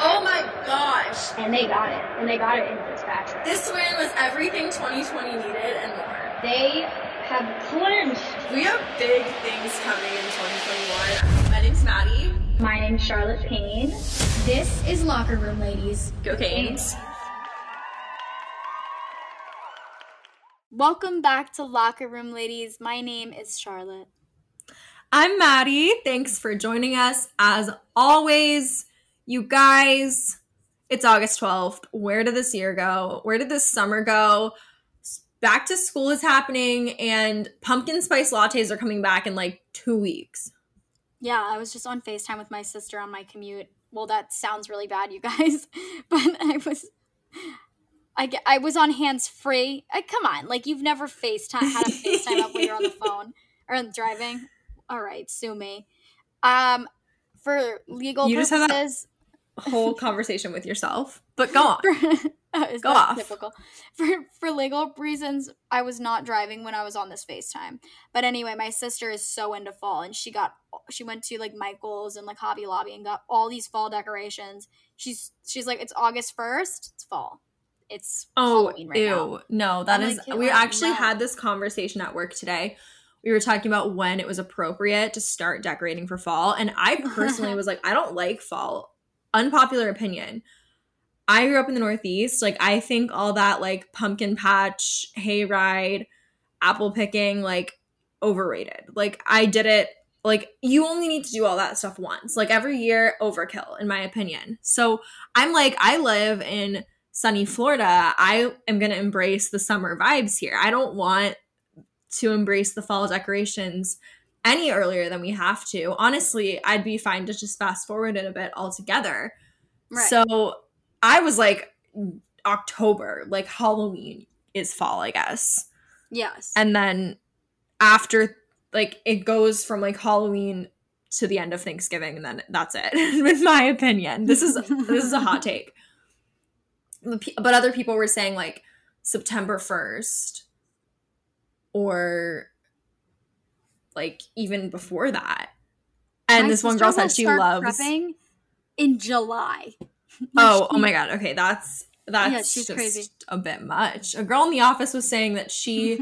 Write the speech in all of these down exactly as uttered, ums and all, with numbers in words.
Oh my gosh. And they got it. And they got it in Fitzpatrick. This win was everything twenty twenty needed and more. They have clinched. We have big things coming in twenty twenty-one. My name's Maddi. My name's Charlotte Payne. This is Locker Room Ladies. Go Canes. Welcome back to Locker Room Ladies. My name is Charlotte. I'm Maddi. Thanks for joining us. As always, you guys, it's August twelfth. Where did this year go? Where did this summer go? Back to school is happening, and pumpkin spice lattes are coming back in like two weeks. Yeah, I was just on FaceTime with my sister on my commute. Well, that sounds really bad, you guys, but I was I, I was on hands-free. I, come on, like you've never FaceTime had a FaceTime up when you're on the phone or driving. All right, sue me. Um, for legal you purposes. You just have that whole conversation with yourself, but go on. For, uh, is go that off. Typical? For, for legal reasons, I was not driving when I was on this FaceTime. But anyway, my sister is so into fall, and she got she went to like Michael's and like Hobby Lobby and got all these fall decorations. She's she's like, it's August first, it's fall. It's oh, Halloween right ew. Now. No, that I'm is like, we actually know. Had this conversation at work today. We were talking about when it was appropriate to start decorating for fall. And I personally was like, I don't like fall. Unpopular opinion. I grew up in the Northeast. Like, I think all that, like, pumpkin patch, hayride, apple picking, like, overrated. Like, I did it. Like, you only need to do all that stuff once. Like, every year, overkill, in my opinion. So I'm like, I live in sunny Florida. I am going to embrace the summer vibes here. I don't want to embrace the fall decorations any earlier than we have to. Honestly, I'd be fine to just fast forward it a bit altogether. Right. So I was like, October, like Halloween is fall, I guess. Yes. And then after, like, it goes from like Halloween to the end of Thanksgiving, and then that's it, in my opinion. This is this is a hot take. But other people were saying like September first. Or, like, even before that. And my this one girl said she loves prepping in July. Like oh, she, oh my God. Okay, that's that's yeah, she's just crazy. A bit much. A girl in the office was saying that she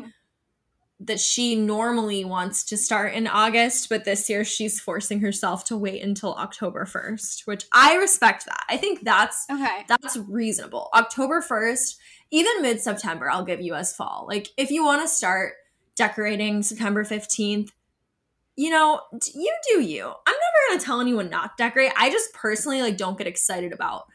that she normally wants to start in August, but this year she's forcing herself to wait until October first, which I respect that. I think that's okay. That's reasonable. October first, even mid-September, I'll give you as fall. Like, if you want to start decorating September fifteenth, you know, you do you. I'm never going to tell anyone not to decorate. I just personally, like, don't get excited about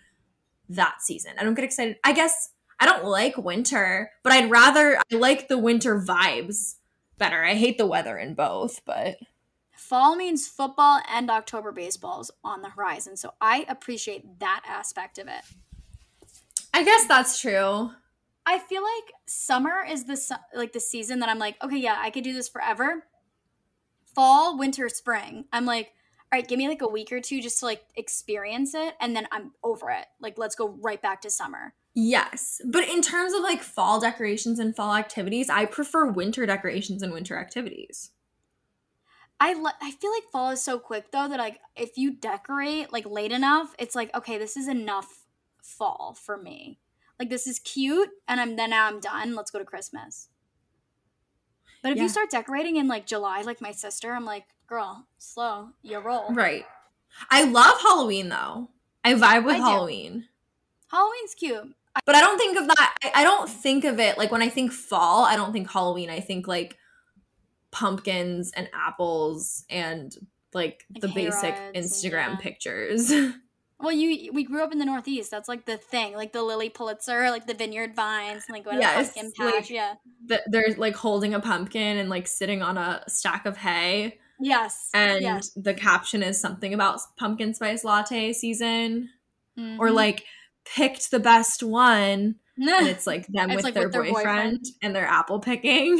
that season. I don't get excited. I guess I don't like winter, but I'd rather – I like the winter vibes better. I hate the weather in both, but – fall means football and October baseball's on the horizon, so I appreciate that aspect of it. I guess that's true. I feel like summer is the su- like the season that I'm like, okay, yeah, I could do this forever. Fall, winter, spring. I'm like, all right, give me like a week or two just to like experience it, and then I'm over it. Like, let's go right back to summer. Yes. But in terms of like fall decorations and fall activities, I prefer winter decorations and winter activities. I lo- I feel like fall is so quick though that like if you decorate like late enough, it's like, okay, this is enough fall for me. Like, this is cute, and I'm then now I'm done. Let's go to Christmas. But if yeah. you start decorating in like July, like my sister, I'm like, girl, slow, you roll. Right. I love Halloween though. I vibe with I Halloween. Do. Halloween's cute, I- but I don't think of that. I, I don't think of it like when I think fall. I don't think Halloween. I think like pumpkins and apples and like, like the basic Instagram and, yeah. pictures. Well, you we grew up in the Northeast. That's like the thing, like the Lily Pulitzer, like the vineyard vines, like what yes, a pumpkin patch. Like, yeah, the, they're like holding a pumpkin and like sitting on a stack of hay. Yes, and yes. the caption is something about pumpkin spice latte season, mm-hmm. or like picked the best one, and it's like them it's with, like their, with boyfriend their boyfriend and their apple picking.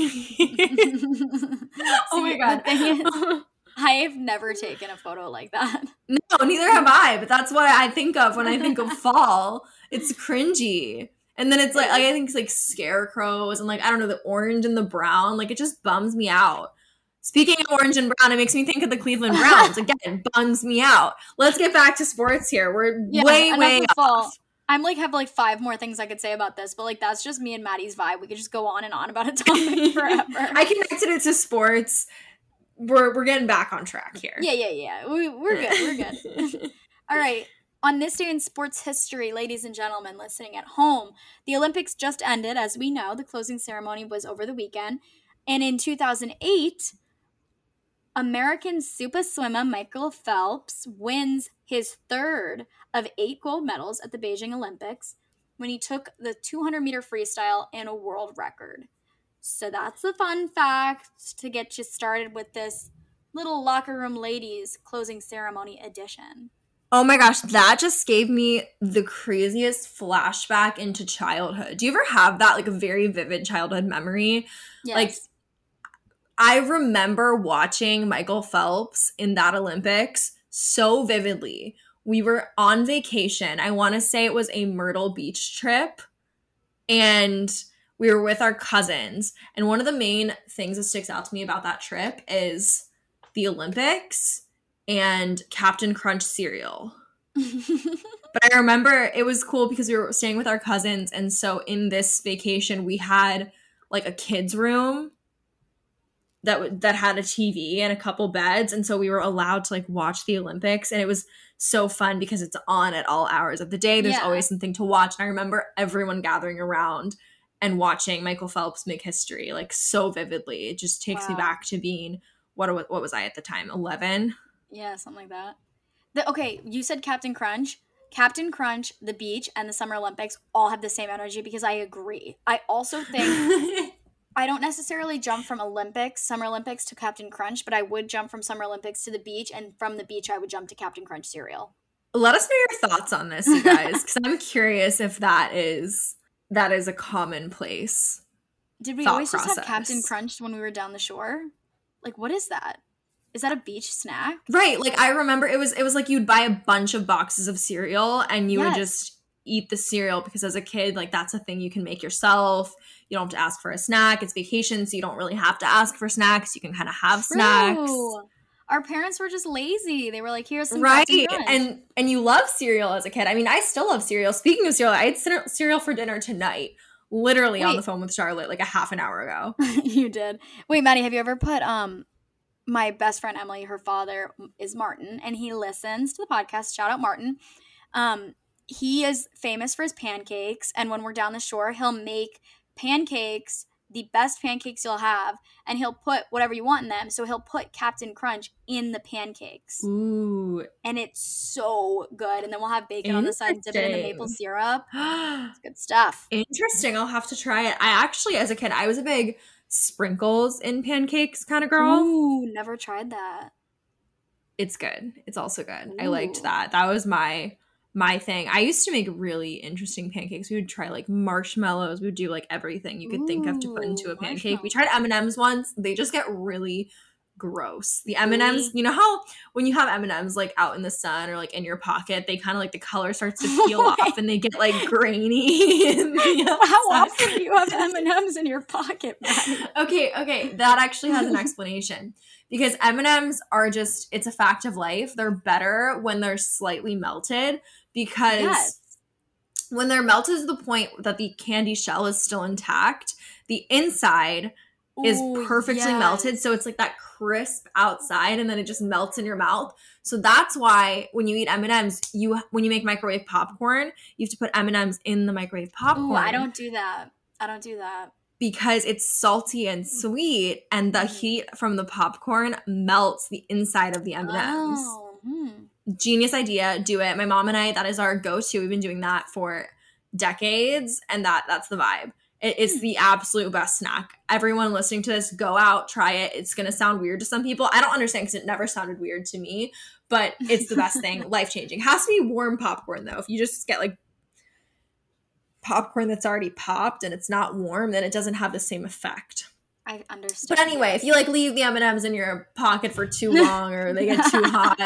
Oh my God. I've never taken a photo like that. No, neither have I, but that's what I think of when I think of fall. It's cringy. And then it's like, like I think it's like scarecrows and like, I don't know, the orange and the brown. Like, it just bums me out. Speaking of orange and brown, it makes me think of the Cleveland Browns. Again, bums me out. Let's get back to sports here. We're yeah, way, way off. Fall. I'm like have like five more things I could say about this, but like that's just me and Maddie's vibe. We could just go on and on about a topic forever. I connected it to sports. We're we're getting back on track here. Yeah, yeah, yeah. We, we're good. We're good. All right. On this day in sports history, ladies and gentlemen listening at home, the Olympics just ended. As we know, the closing ceremony was over the weekend. And in two thousand eight, American super swimmer Michael Phelps wins his third of eight gold medals at the Beijing Olympics when he took the two hundred meter freestyle and a world record. So that's the fun fact to get you started with this little locker room ladies closing ceremony edition. Oh my gosh, that just gave me the craziest flashback into childhood. Do you ever have that, like, a very vivid childhood memory? Yes. Like, I remember watching Michael Phelps in that Olympics so vividly. We were on vacation. I want to say it was a Myrtle Beach trip, and we were with our cousins. And one of the main things that sticks out to me about that trip is the Olympics and Captain Crunch cereal. But I remember it was cool because we were staying with our cousins, and so in this vacation we had like a kids room that w- that had a T V and a couple beds, and so we were allowed to like watch the Olympics, and it was so fun because it's on at all hours of the day. There's yeah. always something to watch, and I remember everyone gathering around and watching Michael Phelps make history like so vividly. It just takes wow. me back to being what what was I at the time, eleven? Yeah, something like that. The, okay, you said Captain Crunch. Captain Crunch, the beach, and the Summer Olympics all have the same energy because I agree. I also think I don't necessarily jump from Olympics, Summer Olympics to Captain Crunch, but I would jump from Summer Olympics to the beach, and from the beach I would jump to Captain Crunch cereal. Let us know your thoughts on this, you guys, because I'm curious if that is that is a commonplace Did we always process. Just have Captain Crunch when we were down the shore? Like, what is that? Is that a beach snack? Right. Like, I remember it was it was like you'd buy a bunch of boxes of cereal and you yes. would just eat the cereal because as a kid, like, that's a thing you can make yourself. You don't have to ask for a snack. It's vacation, so you don't really have to ask for snacks. You can kind of have True. Snacks. Our parents were just lazy. They were like, here's some Right. And and you love cereal as a kid. I mean, I still love cereal. Speaking of cereal, I had cereal for dinner tonight. Literally Wait. On the phone with Charlotte like a half an hour ago. You did. Wait, Maddie, have you ever put – um? My best friend Emily, her father is Martin, and he listens to the podcast. Shout out Martin. Um, he is famous for his pancakes, and when we're down the shore, he'll make pancakes, the best pancakes you'll have, and he'll put whatever you want in them. So he'll put Captain Crunch in the pancakes. Ooh. And it's so good. And then we'll have bacon on the side, dip it in the maple syrup. It's good stuff. Interesting. I'll have to try it. I actually, as a kid, I was a big – sprinkles in pancakes kind of girl. Ooh, never tried that. It's good. It's also good. Ooh. I liked that. That was my my thing. I used to make really interesting pancakes. We would try like marshmallows. We would do like everything you could Ooh, think of to put into a pancake. We tried M and M's once. They just get really gross. The M and M's, you know how when you have M and M's like out in the sun or like in your pocket, they kind of like the color starts to peel off and they get like grainy. How often do you have M and M's in your pocket, Maddie? Okay, okay, that actually has an explanation because M and M's are just, it's a fact of life. They're better when they're slightly melted because yes. when they're melted to the point that the candy shell is still intact, the inside is perfectly yes. melted, so it's like that crisp outside and then it just melts in your mouth. So that's why when you eat M and M's, you when you make microwave popcorn, you have to put M and M's in the microwave popcorn. Ooh, I don't do that. I don't do that. Because it's salty and sweet and the heat from the popcorn melts the inside of the M and M's. Oh. Hmm. Genius idea. Do it. My mom and I, that is our go-to. We've been doing that for decades and that that's the vibe. It is the absolute best snack. Everyone listening to this, go out, try it. It's going to sound weird to some people. I don't understand because it never sounded weird to me, but it's the best thing. Life-changing. Has to be warm popcorn, though. If you just get, like, popcorn that's already popped and it's not warm, then it doesn't have the same effect. I understand. But anyway, if you like leave the M and M's in your pocket for too long or they get too hot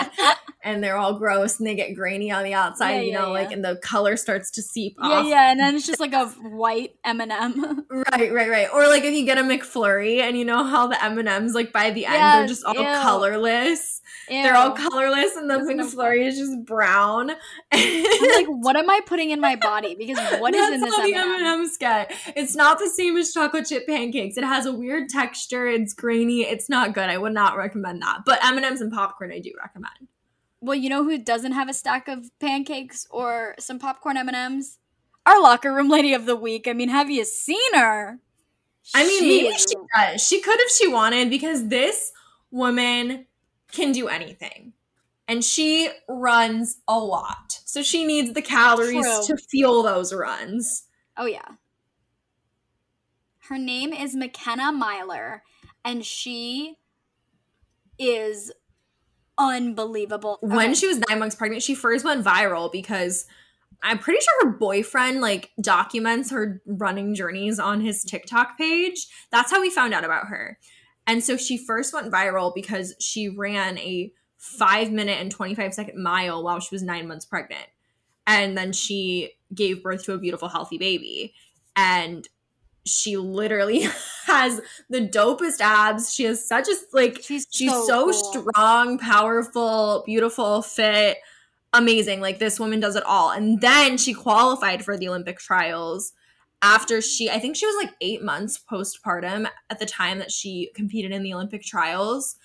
and they're all gross and they get grainy on the outside, yeah, you know, yeah, like, yeah. and the color starts to seep yeah, off. Yeah, yeah, and then it's just like a white M and M. Right, right, right. Or like if you get a McFlurry and you know how the M and M's, like by the end, yeah, they're just all ew. colorless. Ew. They're all colorless and the McFlurry is just brown. I'm like, what am I putting in my body? Because what is in this M and M? That's how the M and M's get. It's not the same as chocolate chip pancakes. It has a weird texture. It's grainy. It's not good. I would not recommend that. But M and M's and popcorn I do recommend. Well, you know who doesn't have a stack of pancakes or some popcorn M and M's? Our locker room lady of the week. I mean, have you seen her? I mean, she- maybe she does. She could if she wanted, because this woman can do anything. And she runs a lot. So she needs the calories True. to fuel those runs. Oh, yeah. Her name is McKenna Myler, and she is unbelievable. Okay. When she was nine months pregnant, she first went viral because I'm pretty sure her boyfriend, like, documents her running journeys on his TikTok page. That's how we found out about her. And so she first went viral because she ran a five minute and twenty-five second mile while she was nine months pregnant. And then she gave birth to a beautiful, healthy baby. And she literally has the dopest abs. She has such a, like, she's, she's so, so cool. strong, powerful, beautiful, fit, amazing. Like, this woman does it all. And then she qualified for the Olympic trials. After she, I think she was like eight months postpartum at the time that she competed in the Olympic trials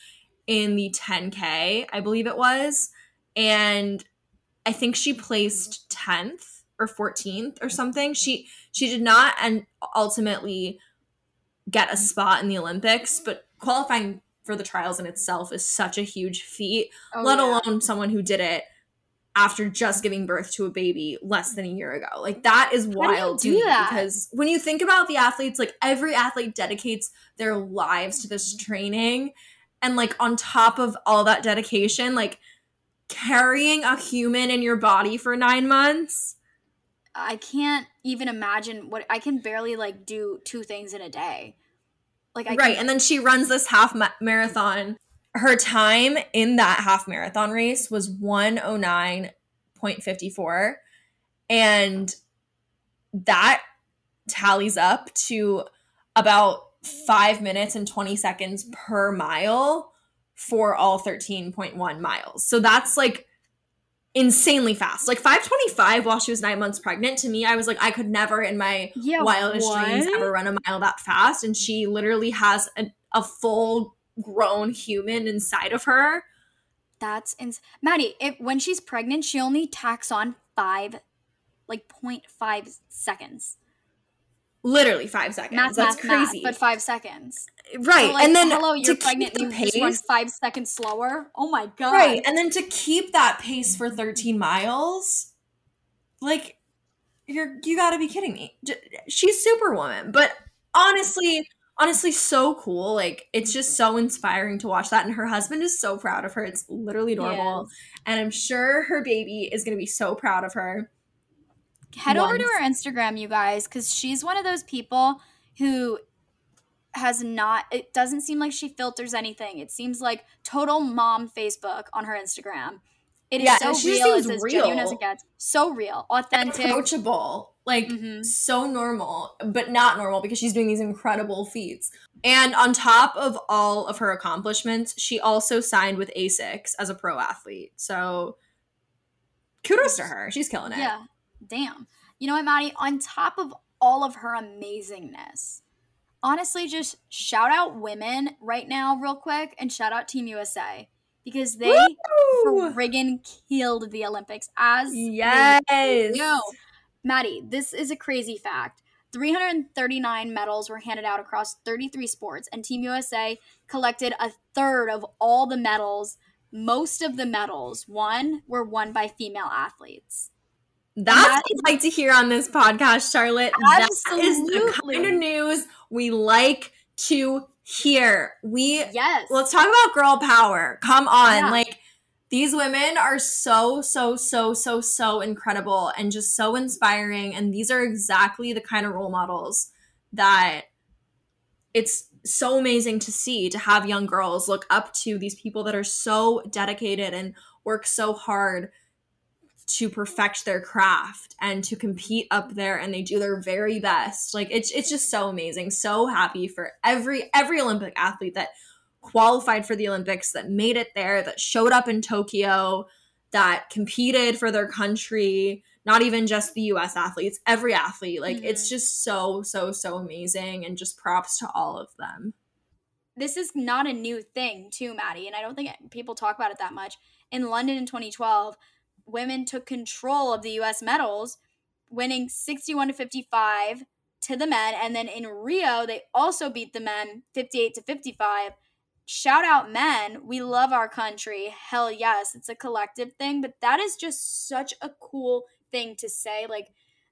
in the ten K, I believe it was. And I think she placed tenth or fourteenth or something. She she did not and ultimately get a spot in the Olympics, but qualifying for the trials in itself is such a huge feat, oh, let yeah. alone someone who did it after just giving birth to a baby less than a year ago. Like, that is wild to me, because when you think about the athletes, like, every athlete dedicates their lives to this training, and like on top of all that dedication, like carrying a human in your body for nine months. I can't even imagine what I can barely like do two things in a day. Like I right, and then she runs this half ma- marathon. Her time in that half marathon race was one oh nine fifty-four, and that tallies up to about five minutes and twenty seconds per mile for all thirteen point one miles. So that's like insanely fast. Like five twenty-five while she was nine months pregnant, to me, I was like, I could never in my yeah, wildest what? dreams ever run a mile that fast. And she literally has a, a full grown human inside of her. That's ins- Maddie, if when she's pregnant, she only tacks on five, like point five seconds. Literally five seconds. Math, That's math, crazy. Math, but five seconds. Right. So like, and then hello, you're to pregnant, keep the pace, you just run five seconds slower. Oh my God. Right. And then to keep that pace for thirteen miles, like, you're, you gotta be kidding me. She's Superwoman. But honestly, Honestly, so cool. Like, it's just so inspiring to watch that. And her husband is so proud of her. It's literally adorable. Yes. And I'm sure her baby is going to be so proud of her. Head Once. over to her Instagram, you guys, because she's one of those people who has not – it doesn't seem like she filters anything. It seems like total mom Facebook on her Instagram. It is yeah, so she real. It's as real. genuine as it gets. So real. Authentic. And approachable. Like, mm-hmm. so normal, but not normal, because she's doing these incredible feats. And on top of all of her accomplishments, she also signed with ASICS as a pro athlete. So kudos to her. She's killing it. Yeah. Damn. You know what, Maddie? On top of all of her amazingness, honestly, just shout out women right now real quick, and shout out Team U S A. Because they Woo! friggin' killed the Olympics. As yes. they do. Maddie, this is a crazy fact. three hundred thirty-nine medals were handed out across thirty-three sports, and Team U S A collected a third of all the medals. Most of the medals won were won by female athletes. That's that what we like to hear on this podcast, Charlotte. Absolutely. That is the kind of news we like to hear. We yes. Let's talk about girl power. Come on. Yeah. Like, these women are so, so, so, so, so incredible and just so inspiring. And these are exactly the kind of role models that it's so amazing to see, to have young girls look up to these people that are so dedicated and work so hard to perfect their craft and to compete up there, and they do their very best. Like, it's it's just so amazing. So happy for every every Olympic athlete that qualified for the Olympics, that made it there, that showed up in Tokyo, that competed for their country. Not even just the U S athletes, every athlete. Like, mm-hmm. it's just so, so, so amazing, and just props to all of them. This is not a new thing too, Maddie, and I don't think people talk about it that much. In London in twenty twelve, women took control of the U S medals, winning sixty-one to fifty-five to the men. And then in Rio, they also beat the men fifty-eight to fifty-five. Shout out men. We love our country. Hell yes. It's a collective thing, but that is just such a cool thing to say. Like,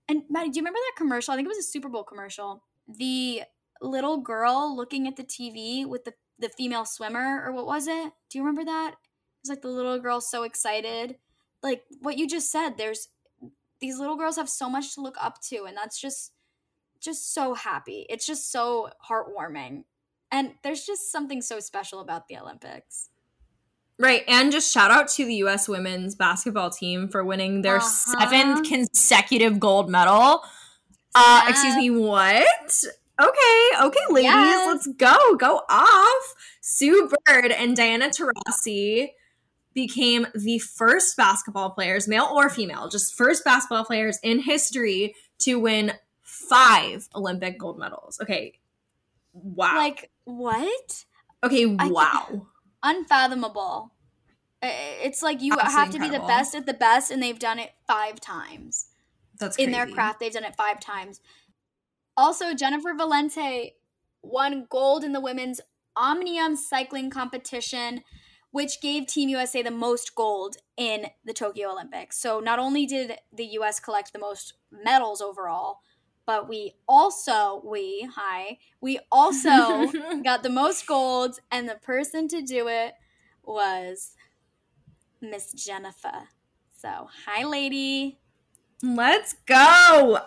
and Maddie, do you remember that commercial? I think it was a Super Bowl commercial. The little girl looking at the T V with the, the female swimmer, or what was it? Do you remember that? It was like the little girl so excited. Like what you just said, there's these little girls have so much to look up to, and that's just just so happy. It's just so heartwarming. And there's just something so special about the Olympics. Right, and just shout out to the U S women's basketball team for winning their uh-huh. seventh consecutive gold medal. Uh, yeah. Excuse me, what? Okay, okay, ladies, yes. let's go. Go off. Sue Bird and Diana Taurasi became the first basketball players, male or female, just first basketball players in history to win five Olympic gold medals. Okay, wow. Like, what? Okay, wow. I- Unfathomable. It's like you Absolutely have to incredible. Be the best at the best, and they've done it five times. That's crazy. In their craft, they've done it five times. Also, Jennifer Valente won gold in the women's omnium cycling competition, which gave Team U S A the most gold in the Tokyo Olympics. So not only did the U S collect the most medals overall, but we also, we, hi, we also got the most golds, and the person to do it was Miss Jennifer. So, hi, lady. Let's go.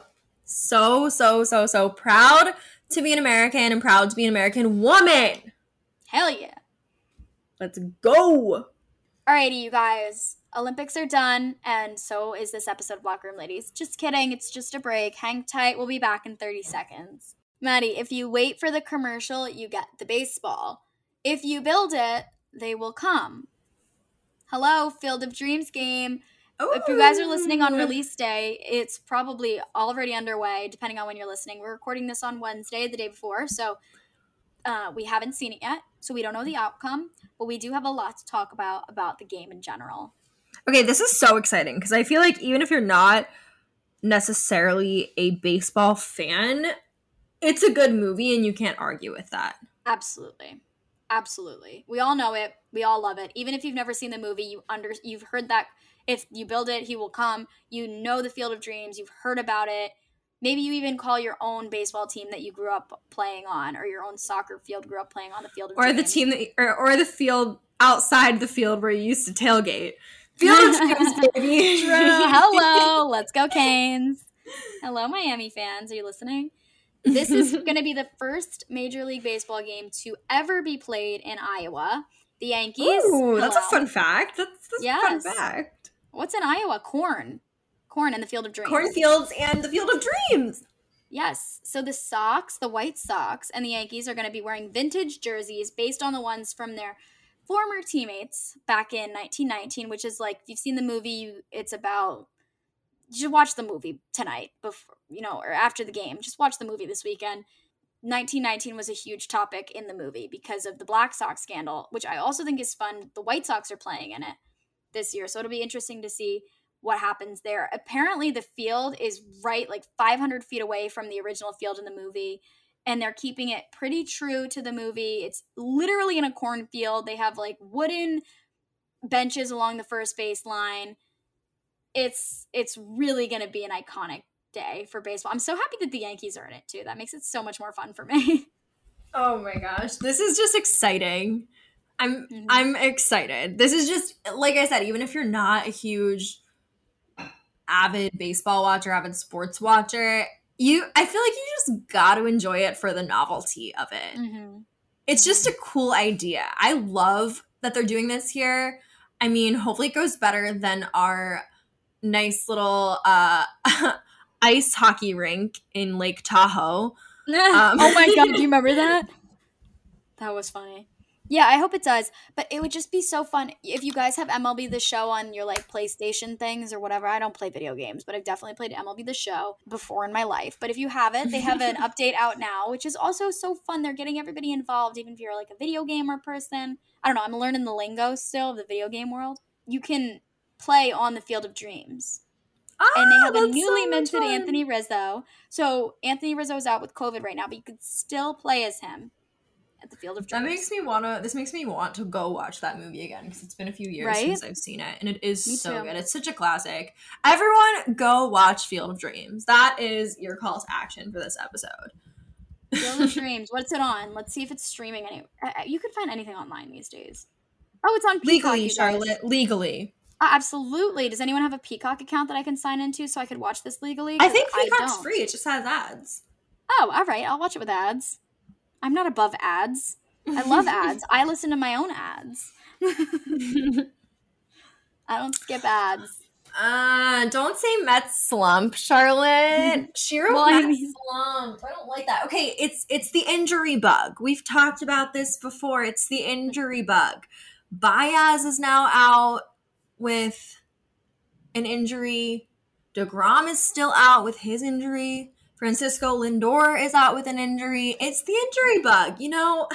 So, so, so, so proud to be an American and proud to be an American woman. Hell yeah. Let's go. Alrighty, you guys. Olympics are done, and so is this episode of Locker Room Ladies. Just kidding. It's just a break. Hang tight. We'll be back in thirty seconds. Maddie, if you wait for the commercial, you get the baseball. If you build it, they will come. Hello, Field of Dreams game. Ooh. If you guys are listening on release day, it's probably already underway, depending on when you're listening. We're recording this on Wednesday, the day before, so uh, we haven't seen it yet, so we don't know the outcome, but we do have a lot to talk about about the game in general. Okay, this is so exciting because I feel like even if you're not necessarily a baseball fan, it's a good movie and you can't argue with that. Absolutely. Absolutely. We all know it. We all love it. Even if you've never seen the movie, you under you've heard that if you build it, he will come. You know the Field of Dreams. You've heard about it. Maybe you even call your own baseball team that you grew up playing on, or your own soccer field grew up playing on the Field of or Dreams. Or the team that or, or the field outside the field where you used to tailgate. Field of Dreams, baby. True. Hello. Let's go, Canes. Hello, Miami fans. Are you listening? This is going to be the first Major League Baseball game to ever be played in Iowa. The Yankees. Ooh, hello. That's a fun fact. That's, that's yes. a fun fact. What's in Iowa? Corn. Corn and the Field of Dreams. Cornfields and the Field of Dreams. Yes. So the Sox, the White Sox, and the Yankees are going to be wearing vintage jerseys based on the ones from their former teammates back in nineteen nineteen, which is like, if you've seen the movie, it's about, you should watch the movie tonight before, you know, or after the game. Just watch the movie this weekend. nineteen nineteen was a huge topic in the movie because of the Black Sox scandal, which I also think is fun. The White Sox are playing in it this year, so it'll be interesting to see what happens there. Apparently the field is right like five hundred feet away from the original field in the movie. And they're keeping it pretty true to the movie. It's literally in a cornfield. They have like wooden benches along the first base line. It's it's really going to be an iconic day for baseball. I'm so happy that the Yankees are in it too. That makes it so much more fun for me. Oh my gosh, this is just exciting. I'm mm-hmm. I'm excited. This is just like I said, even if you're not a huge avid baseball watcher, avid sports watcher, You, I feel like you just got to enjoy it for the novelty of it. Mm-hmm. it's just a cool idea. I love that they're doing this here. I mean, hopefully it goes better than our nice little uh, ice hockey rink in Lake Tahoe. um, oh my God, do you remember that? That was funny. Yeah, I hope it does. But it would just be so fun if you guys have M L B The Show on your, like, PlayStation things or whatever. I don't play video games, but I've definitely played M L B The Show before in my life. But if you haven't, they have an update out now, which is also so fun. They're getting everybody involved, even if you're, like, a video gamer person. I don't know. I'm learning the lingo still of the video game world. You can play on the Field of Dreams. Ah, and they have a newly so minted fun. Anthony Rizzo. So Anthony Rizzo is out with COVID right now, but you could still play as him. At the Field of Dreams. That makes me want to, this makes me want to go watch that movie again because it's been a few years right? since I've seen it. And it is me so too. Good. It's such a classic. Everyone go watch Field of Dreams. That is your call to action for this episode. Field of Dreams. What's it on? Let's see if it's streaming. Any- you can find anything online these days. Oh, it's on Peacock. Legally, Charlotte. Legally. Uh, absolutely. Does anyone have a Peacock account that I can sign into so I could watch this legally? I think Peacock's I free. It just has ads. Oh, all right. I'll watch it with ads. I'm not above ads. I love ads. I listen to my own ads. I don't skip ads. Uh, don't say Mets slump, Charlotte. Shiro well, Mets I mean- slump. I don't like that. Okay, it's it's the injury bug. We've talked about this before. It's the injury bug. Baez is now out with an injury. DeGrom is still out with his injury. Francisco Lindor is out with an injury. It's the injury bug, you know.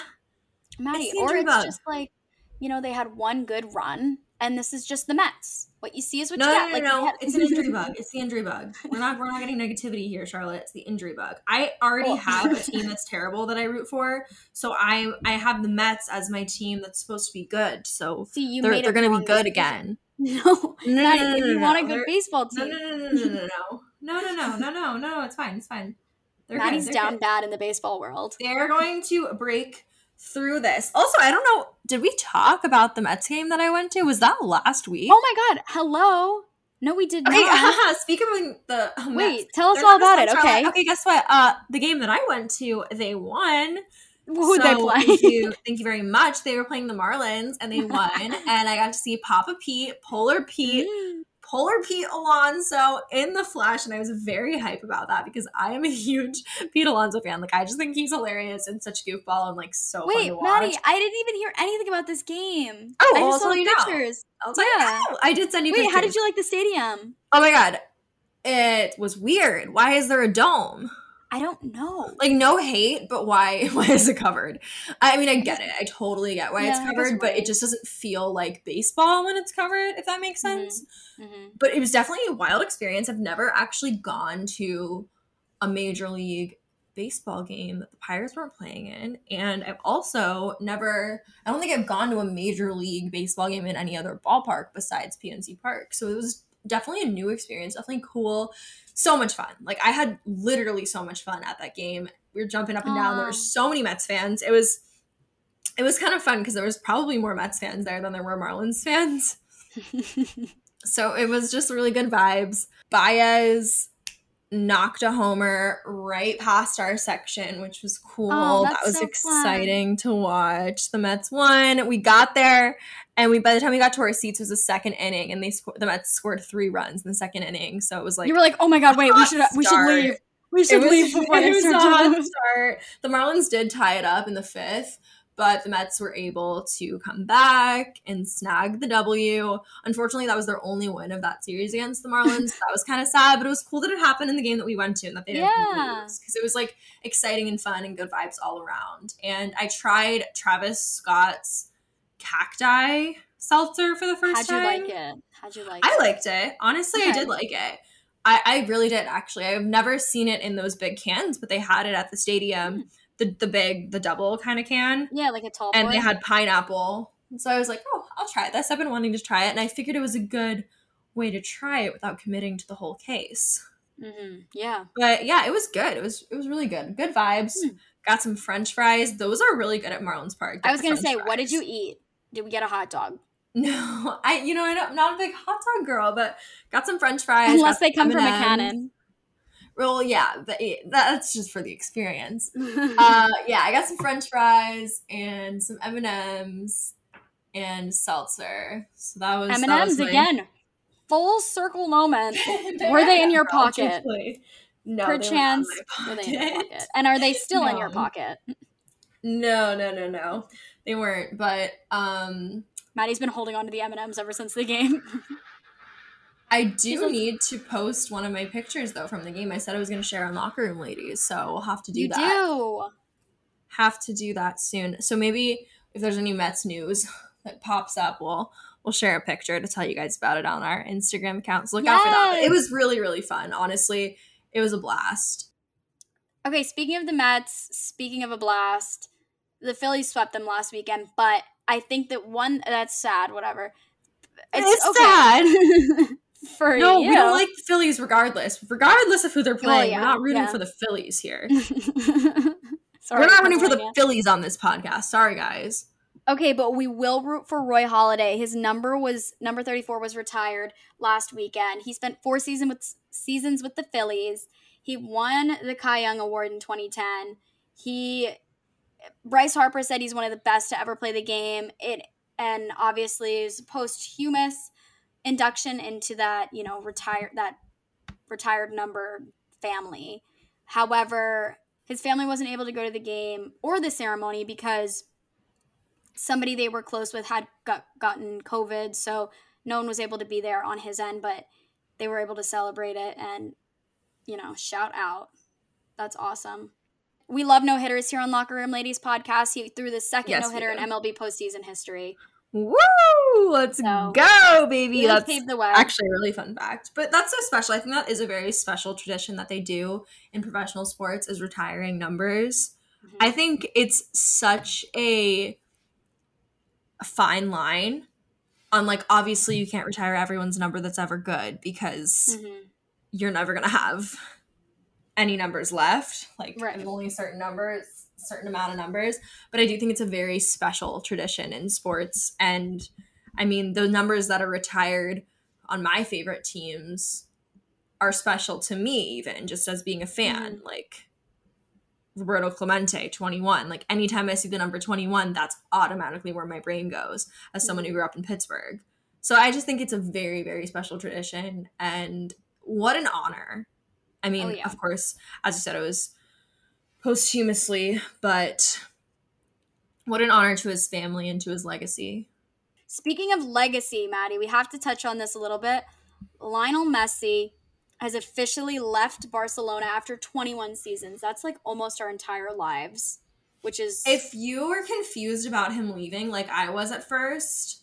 Maddie, it's or it's bug. Just like, you know, they had one good run, and this is just the Mets. What you see is what no, you no, get. No, no, like, no. Had- it's an injury bug. It's the injury bug. We're not, we're not getting negativity here, Charlotte. It's the injury bug. I already cool. have a team that's terrible that I root for, so I I have the Mets as my team that's supposed to be good. So see, you they're, they're going to be good again. No, no, Maddie, no, no, if you no, want no. a good they're, baseball team. No, no, no, no, no, no, no. No, no, no, no, no, no, it's fine, it's fine. They're Maddie's down good. Bad in the baseball world. They're going to break through this. Also, I don't know, did we talk about the Mets game that I went to? Was that last week? Oh my God, hello? No, we did okay, not. Speaking of the Mets. Wait, tell us all about it, Charlotte. Okay. Okay, guess what? Uh, the game that I went to, they won. Who would so they play? Thank you, thank you very much. They were playing the Marlins, and they won. And I got to see Papa Pete, Polar Pete, mm. Polar Pete Alonso in the flesh, and I was very hype about that because I am a huge Pete Alonso fan. Like, I just think he's hilarious and such a goofball and, like, so Wait, fun to watch. Wait, Maddie, I didn't even hear anything about this game. Oh, I well, just I'll saw you pictures. Now. I'll yeah. tell you now. I did send you Wait, pictures. Wait, how did you like the stadium? Oh, my God. It was weird. Why is there a dome? I don't know. Like, no hate, but why Why is it covered? I mean, I get it. I totally get why yeah, it's covered, but it just doesn't feel like baseball when it's covered, if that makes sense. Mm-hmm. Mm-hmm. But it was definitely a wild experience. I've never actually gone to a Major League Baseball game that the Pirates weren't playing in. And I've also never – I don't think I've gone to a Major League Baseball game in any other ballpark besides P N C Park. So it was definitely a new experience, definitely cool. So much fun. Like, I had literally so much fun at that game. We were jumping up and down. Aww. There were so many Mets fans. It was it was kind of fun because there was probably more Mets fans there than there were Marlins fans. So it was just really good vibes. Baez knocked a homer right past our section, which was cool. Oh, that was so exciting fun. To watch. The Mets won. We got there, and we by the time we got to our seats, it was the second inning, and they sco- the Mets scored three runs in the second inning. So it was like, you were like, oh my God, wait, we should start. we should leave. We should it was, leave before it was a start. The Marlins did tie it up in the fifth, but the Mets were able to come back and snag the W. Unfortunately, that was their only win of that series against the Marlins. That was kind of sad, but it was cool that it happened in the game that we went to and that they yeah. didn't lose because it was, like, exciting and fun and good vibes all around. And I tried Travis Scott's Cacti seltzer for the first time. How'd you time. like it? How'd you like I it? I liked it. Honestly, okay. I did like it. I, I really did, actually. I've never seen it in those big cans, but they had it at the stadium. Mm. The, the big, the double kind of can. Yeah, like a tall one. And they had pineapple. And so I was like, oh, I'll try this. I've been wanting to try it. And I figured it was a good way to try it without committing to the whole case. Mm-hmm. Yeah. But yeah, it was good. It was it was really good. Good vibes. Mm. Got some French fries. Those are really good at Marlins Park. I was going to say, fries. What did you eat? Did we get a hot dog? No. I, you know, I don't, I'm not a big hot dog girl, but got some French fries. Unless they come M and M's. From a cannon. Well, yeah, the, that's just for the experience. uh, yeah, I got some French fries and some M and M's and seltzer. So that was M and M's that was my... again. Full circle moment. Were they in your pocket? No, perchance. Were they in your pocket? And are they still no. in your pocket? No, no, no, no. They weren't. But um, Maddie's been holding on to the M and M's ever since the game. I do like, need to post one of my pictures, though, from the game. I said I was going to share on Locker Room Ladies, so we'll have to do you that. You do. Have to do that soon. So maybe if there's any Mets news that pops up, we'll we'll share a picture to tell you guys about it on our Instagram accounts. Look yes. out for that. It was really, really fun. Honestly, it was a blast. Okay, speaking of the Mets, speaking of a blast, the Phillies swept them last weekend, but I think that one – that's sad, whatever. It's, it's okay. sad. For no, you. We don't like the Phillies regardless. Regardless of who they're playing, oh, yeah, we're not rooting yeah. for the Phillies here. Sorry, we're not rooting for the Phillies on this podcast. Sorry, guys. Okay, but we will root for Roy Halladay. His number was number thirty-four was retired last weekend. He spent four season with, seasons with the Phillies. He won the Cy Young Award in twenty ten. He Bryce Harper said he's one of the best to ever play the game. It and obviously is posthumous induction into that, you know, retire that retired number family. However, his family wasn't able to go to the game or the ceremony because somebody they were close with had got, gotten COVID, so no one was able to be there on his end, but they were able to celebrate it and, you know, shout out. That's awesome. We love no-hitters here on Locker Room Ladies Podcast. He threw the second yes, no-hitter in M L B postseason history. Woo! Let's so, go, baby. That's paved the way. Actually a really fun fact. But that's so special. I think that is a very special tradition that they do in professional sports is retiring numbers. Mm-hmm. I think it's such a fine line on, like, obviously you can't retire everyone's number that's ever good because mm-hmm. you're never going to have any numbers left. Like, right. there's only certain numbers. Certain amount of numbers, but I do think it's a very special tradition in sports. And I mean, the numbers that are retired on my favorite teams are special to me, even just as being a fan. Mm-hmm. Like Roberto Clemente, twenty-one. Like anytime I see the number twenty-one, that's automatically where my brain goes as mm-hmm. someone who grew up in Pittsburgh. So I just think it's a very, very special tradition. And what an honor. I mean, oh, yeah. of course, as you said, it was posthumously, but what an honor to his family and to his legacy. Speaking of legacy, Maddie, we have to touch on this a little bit. Lionel Messi has officially left Barcelona after twenty-one seasons. That's like almost our entire lives, which is... If you were confused about him leaving like I was at first,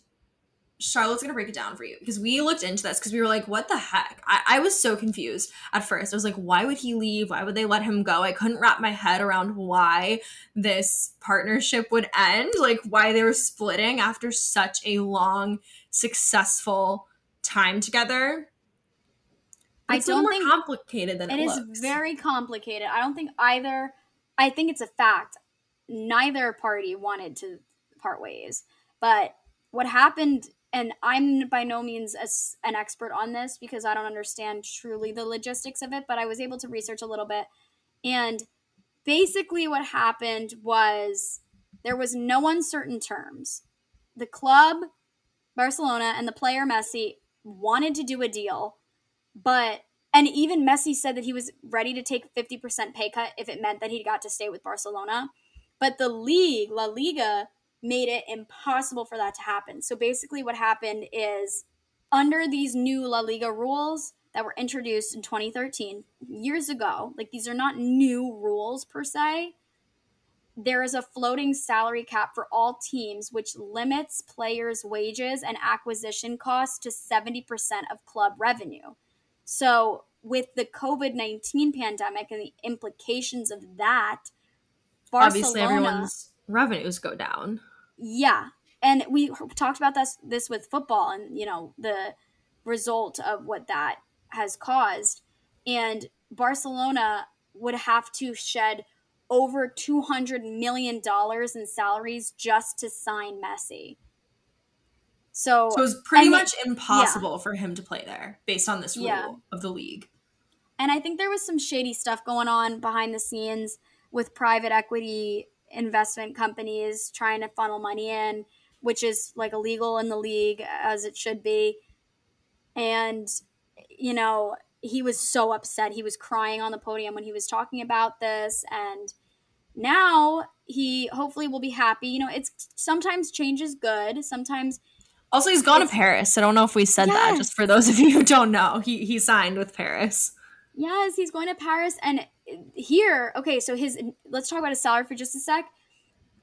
Charlotte's going to break it down for you because we looked into this because we were like, what the heck? I-, I was so confused at first. I was like, why would he leave? Why would they let him go? I couldn't wrap my head around why this partnership would end, like why they were splitting after such a long, successful time together. I it's don't more think complicated than it, it looks. It is very complicated. I don't think either. I think it's a fact. Neither party wanted to part ways, but what happened. And I'm by no means a, an expert on this because I don't understand truly the logistics of it, but I was able to research a little bit. And basically what happened was there was no uncertain terms. The club, Barcelona, and the player Messi wanted to do a deal, but and even Messi said that he was ready to take a fifty percent pay cut if it meant that he got to stay with Barcelona. But the league, La Liga, made it impossible for that to happen. So basically what happened is under these new La Liga rules that were introduced in twenty thirteen, years ago, like these are not new rules per se, there is a floating salary cap for all teams, which limits players' wages and acquisition costs to seventy percent of club revenue. So with the COVID nineteen pandemic and the implications of that, Barcelona... Obviously everyone's revenues go down. Yeah, and we talked about this this with football and, you know, the result of what that has caused. And Barcelona would have to shed over two hundred million dollars in salaries just to sign Messi. So, so it was pretty much it, impossible yeah. for him to play there based on this rule yeah. of the league. And I think there was some shady stuff going on behind the scenes with private equity investment companies trying to funnel money in, which is like illegal in the league as it should be. And, you know, he was so upset. He was crying on the podium when he was talking about this. And now he hopefully will be happy. You know, it's sometimes change is good. Sometimes. Also, he's gone to Paris. I don't know if we said yes. that, just for those of you who don't know. He he signed with Paris. Yes, he's going to Paris. And here, okay, so his let's talk about his salary for just a sec.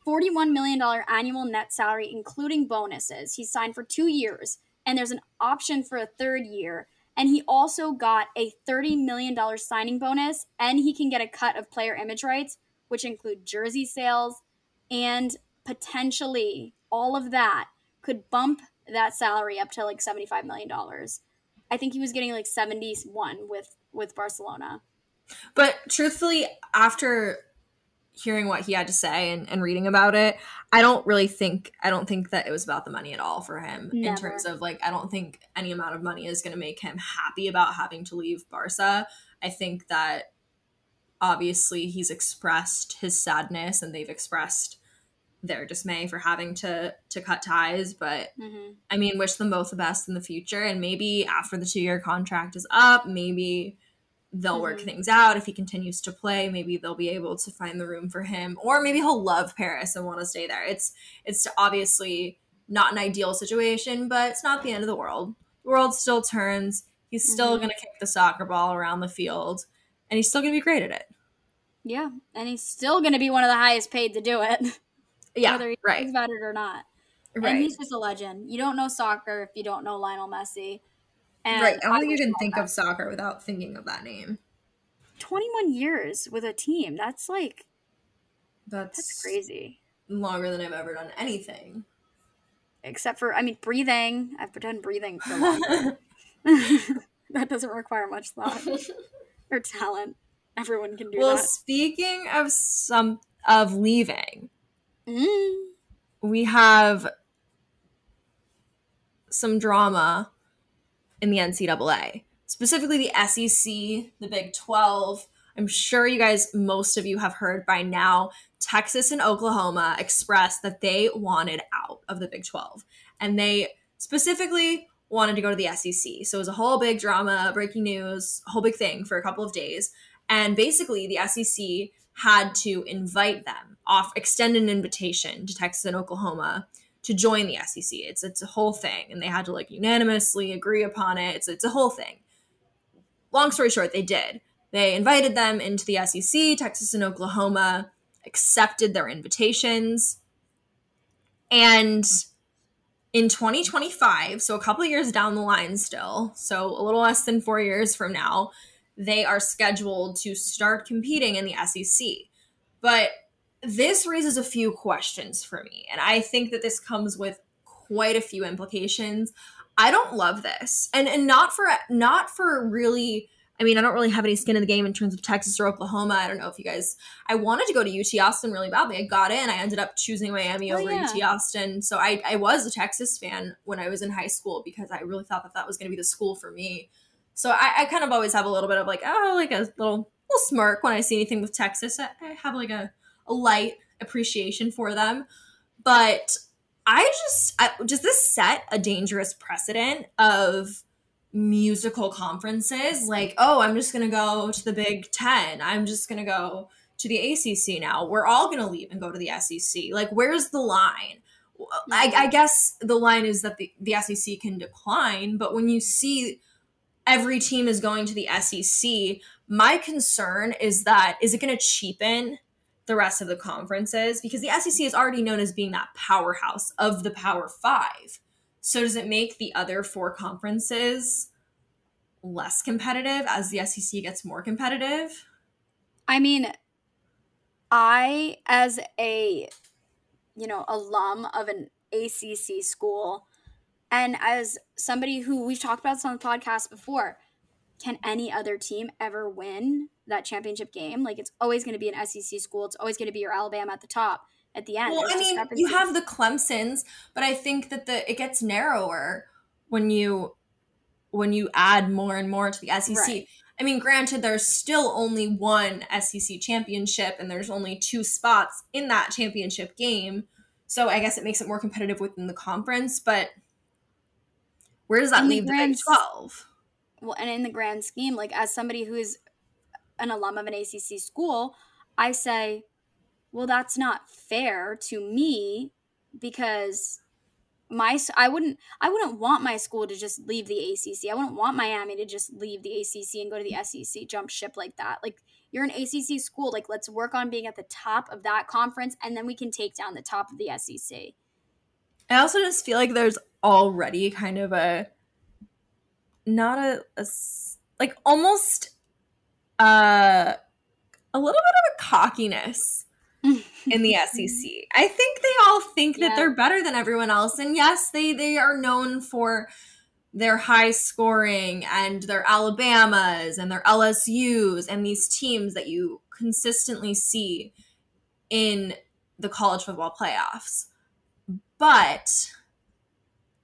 forty-one million dollars annual net salary, including bonuses. He signed for two years, and there's an option for a third year. And he also got a thirty million dollars signing bonus, and he can get a cut of player image rights, which include jersey sales, and potentially all of that could bump that salary up to like seventy-five million dollars. I think he was getting like seventy-one with, with Barcelona. But truthfully, after hearing what he had to say and, and reading about it, I don't really think, I don't think that it was about the money at all for him. Never. In terms of like, I don't think any amount of money is going to make him happy about having to leave Barca. I think that obviously he's expressed his sadness and they've expressed their dismay for having to to cut ties, but mm-hmm. I mean, wish them both the best in the future, and maybe after the two-year contract is up, maybe they'll mm-hmm. work things out. If he continues to play, maybe they'll be able to find the room for him, or maybe he'll love Paris and want to stay there. It's it's obviously not an ideal situation, but it's not the end of the world. The world still turns. He's mm-hmm. still going to kick the soccer ball around the field, and he's still going to be great at it. Yeah, and he's still going to be one of the highest paid to do it. Yeah, whether he right. thinks about it or not. Right. And he's just a legend. You don't know soccer if you don't know Lionel Messi. And right. I don't think you can think that. of soccer without thinking of that name. twenty-one years with a team. That's like, that's, that's crazy. Longer than I've ever done anything. Except for, I mean, breathing. I've done breathing for longer. That doesn't require much thought or talent. Everyone can do well, that. Well, speaking of some of leaving... We have some drama in the N C double A, specifically the S E C, the Big twelve. I'm sure you guys, most of you have heard by now, Texas and Oklahoma expressed that they wanted out of the Big twelve, and they specifically wanted to go to the S E C. So it was a whole big drama, breaking news, whole big thing for a couple of days. And basically the S E C had to invite them off, extend an invitation to Texas and Oklahoma to join the S E C. It's it's a whole thing, and they had to like unanimously agree upon it. It's it's a whole thing. Long story short, they did. They invited them into the S E C. Texas and Oklahoma accepted their invitations, and in twenty twenty-five, so a couple of years down the line still, so a little less than four years from now, they are scheduled to start competing in the S E C. But this raises a few questions for me, and I think that this comes with quite a few implications. I don't love this, and and not for not for really. I mean, I don't really have any skin in the game in terms of Texas or Oklahoma. I don't know if you guys. I wanted to go to U T Austin really badly. I got in. I ended up choosing Miami oh, over yeah. U T Austin. So I I was a Texas fan when I was in high school because I really thought that that was going to be the school for me. So I, I kind of always have a little bit of like, oh, like a little, little smirk when I see anything with Texas. I, I have like a, a light appreciation for them. But I just, I, does this set a dangerous precedent of musical conferences? Like, oh, I'm just going to go to the Big Ten. I'm just going to go to the A C C now. We're all going to leave and go to the S E C. Like, where's the line? I, I guess the line is that the, the S E C can decline. But when you see... every team is going to the S E C. My concern is that, is it going to cheapen the rest of the conferences? Because the S E C is already known as being that powerhouse of the Power Five. So does it make the other four conferences less competitive as the S E C gets more competitive? I mean, I, as a, you know, alum of an A C C school, and as somebody who we've talked about this on the podcast before, can any other team ever win that championship game? Like, it's always going to be an S E C school. It's always going to be your Alabama at the top at the end. Well, I mean, you have the Clemsons, but I think that the it gets narrower when you when you add more and more to the S E C. Right. I mean, granted, there's still only one S E C championship and there's only two spots in that championship game. So I guess it makes it more competitive within the conference. But where does that leave the Big twelve? Well, and in the grand scheme, like as somebody who is an alum of an A C C school, I say, well, that's not fair to me because my I wouldn't I wouldn't want my school to just leave the A C C. I wouldn't want Miami to just leave the A C C and go to the S E C, jump ship like that. Like, you're an A C C school. Like, let's work on being at the top of that conference, and then we can take down the top of the S E C. I also just feel like there's already kind of a not a, a like almost uh, a little bit of a cockiness in the S E C. I think they all think yeah. that they're better than everyone else. And yes, they, they are known for their high scoring and their Alabamas and their L S Us and these teams that you consistently see in the college football playoffs. But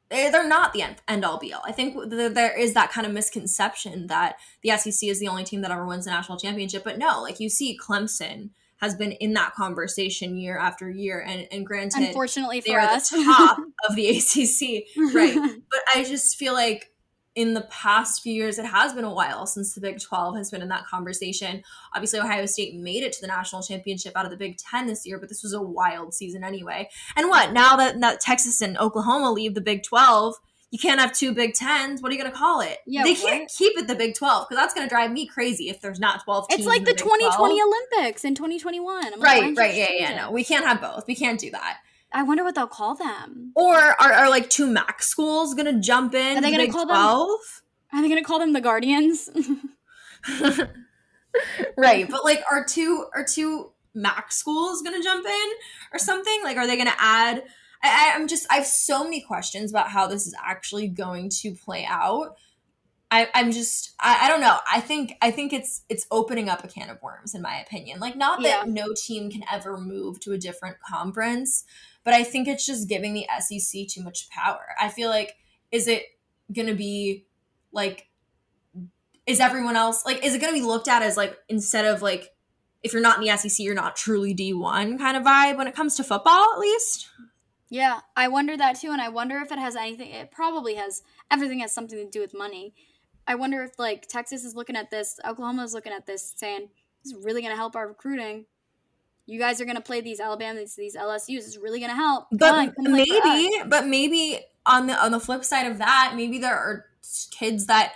they're not the end-all be-all. I think there is that kind of misconception that the S E C is the only team that ever wins the national championship. But no, like you see Clemson has been in that conversation year after year. And, and granted, unfortunately for us, they are the top of the A C C, right? But I just feel like in the past few years, it has been a while since the Big twelve has been in that conversation. Obviously, Ohio State made it to the national championship out of the Big ten this year, but this was a wild season anyway. And what, now that, that Texas and Oklahoma leave the Big twelve, you can't have two Big Tens. What are you going to call it? Yeah, they can't right? keep it the Big twelve because that's going to drive me crazy if there's not twelve teams. It's like the, the twenty twenty Olympics in twenty twenty-one. I'm right, like, right. Yeah, yeah, no. We can't have both. We can't do that. I wonder what they'll call them. Or are, are like two MAC schools going to jump in? Are they going to call twelve? Them? Are they going to call them the Guardians? Right. But like are two, are two MAC schools going to jump in or something? Like are they going to add – I, I'm just, I have so many questions about how this is actually going to play out. I, I'm just, I, I don't know. I think, I think it's, it's opening up a can of worms in my opinion. Like not that yeah. no team can ever move to a different conference, but I think it's just giving the S E C too much power. I feel like, is it going to be like, is everyone else, like, is it going to be looked at as like, instead of like, if you're not in the S E C, you're not truly D one kind of vibe when it comes to football, at least? Yeah, I wonder that too, and I wonder if it has anything, it probably has, everything has something to do with money. I wonder if, like, Texas is looking at this, Oklahoma is looking at this, saying, this is really going to help our recruiting. You guys are going to play these Alabamas, these L S Us, it's really going to help. But on, maybe, but maybe on the, on the flip side of that, maybe there are kids that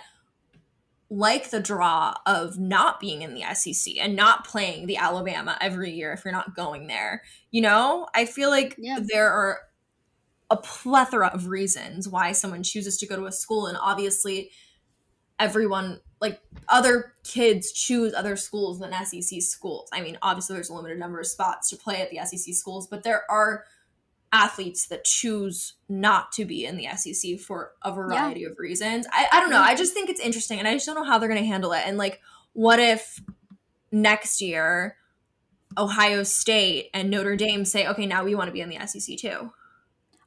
like the draw of not being in the S E C and not playing the Alabama every year if you're not going there. You know, I feel like yeah. there are a plethora of reasons why someone chooses to go to a school. And obviously everyone, like other kids choose other schools than S E C schools. I mean, obviously there's a limited number of spots to play at the S E C schools, but there are athletes that choose not to be in the S E C for a variety yeah. of reasons. I, I don't know. I just think it's interesting, and I just don't know how they're going to handle it. And, like, what if next year Ohio State and Notre Dame say, okay, now we want to be in the S E C too?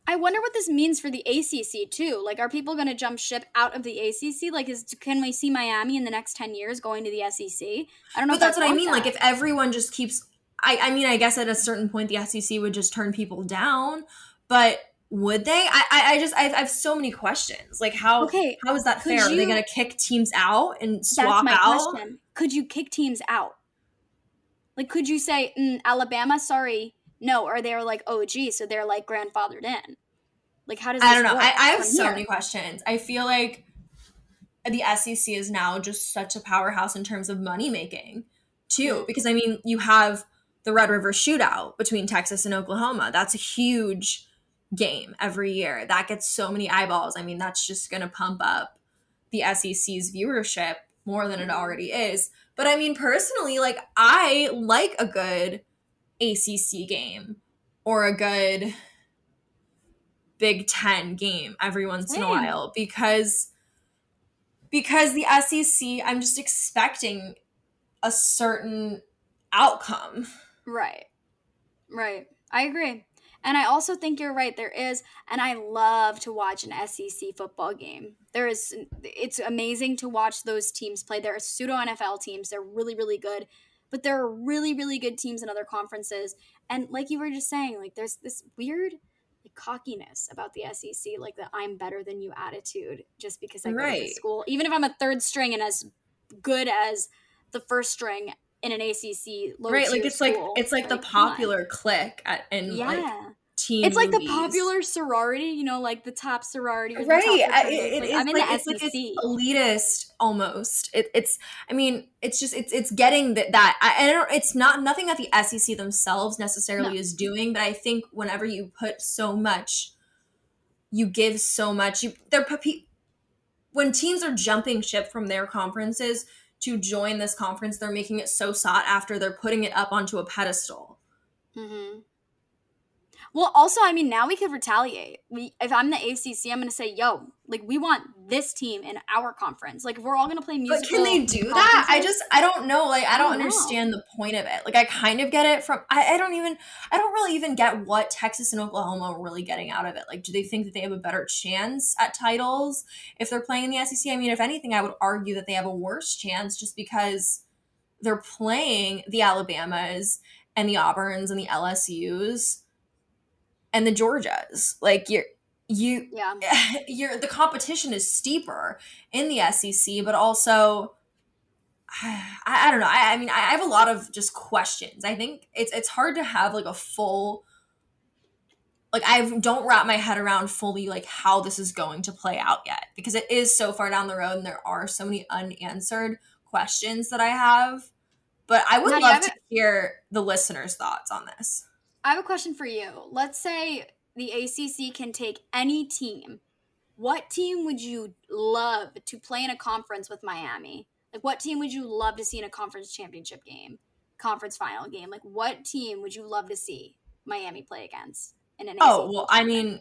I wonder what this means for the A C C too. Like, are people going to jump ship out of the A C C? Like, is can we see Miami in the next ten years going to the S E C? I don't know. But if that's, that's what I mean. That. Like, if everyone just keeps – I, I mean, I guess at a certain point, the S E C would just turn people down, but would they? I, I, I just, I've, I have so many questions. Like, how, okay, how is that fair? You, Are they going to kick teams out and swap that's my out? Question. Could you kick teams out? Like, could you say, mm, Alabama, sorry, no, or they're like, oh, gee, so they're like grandfathered in. Like, how does this I don't know. Work? I, I have so here? many questions. I feel like the S E C is now just such a powerhouse in terms of money making, too, because I mean, you have the Red River Shootout between Texas and Oklahoma. That's a huge game every year. That gets so many eyeballs. I mean, that's just going to pump up the S E C's viewership more than it already is. But I mean, personally, like I like a good A C C game or a good Big Ten game every once in a while because, because the S E C, I'm just expecting a certain outcome. Right. Right. I agree. And I also think you're right, there is, and I love to watch an S E C football game. There is, it's amazing to watch those teams play. There are pseudo-N F L teams. They're really, really good. But there are really, really good teams in other conferences. And like you were just saying, like there's this weird like, cockiness about the S E C, like the I'm better than you attitude just because I right. go to school. Even if I'm a third string and as good as the first string in an A C C low right, like it's school, like it's like, like the popular clique at and yeah. like team. It's like movies. The popular sorority, you know, like the top sorority. Right, the top I, it, like, it I'm is in like, the it's S E C. Like it's elitist almost. It, it's, I mean, it's just it's it's getting that that I, I don't. It's not nothing that the S E C themselves necessarily no. is doing, but I think whenever you put so much, you give so much. You they're when teams are jumping ship from their conferences to join this conference, they're making it so sought after. They're putting it up onto a pedestal. Mm-hmm. Well, also, I mean, now we could retaliate. We, if I'm the A C C, I'm going to say, yo, like, we want this team in our conference. Like, if we're all going to play musical. But can they do that? I just, I don't know. Like, I don't, I don't understand know. the point of it. Like, I kind of get it from, I, I don't even, I don't really even get what Texas and Oklahoma are really getting out of it. Like, do they think that they have a better chance at titles if they're playing in the S E C? I mean, if anything, I would argue that they have a worse chance just because they're playing the Alabamas and the Auburns and the L S Us. And the Georgias, like you're, you, yeah. you're, the competition is steeper in the S E C, but also, I, I don't know. I, I mean, I have a lot of just questions. I think it's it's hard to have like a full, like I don't wrap my head around fully like how this is going to play out yet because it is so far down the road and there are so many unanswered questions that I have. But I would now, love to a- hear the listeners' thoughts on this. I have a question for you. Let's say the A C C can take any team. What team would you love to play in a conference with Miami? Like, what team would you love to see in a conference championship game, conference final game? Like, what team would you love to see Miami play against in an Oh, A C C well, I mean,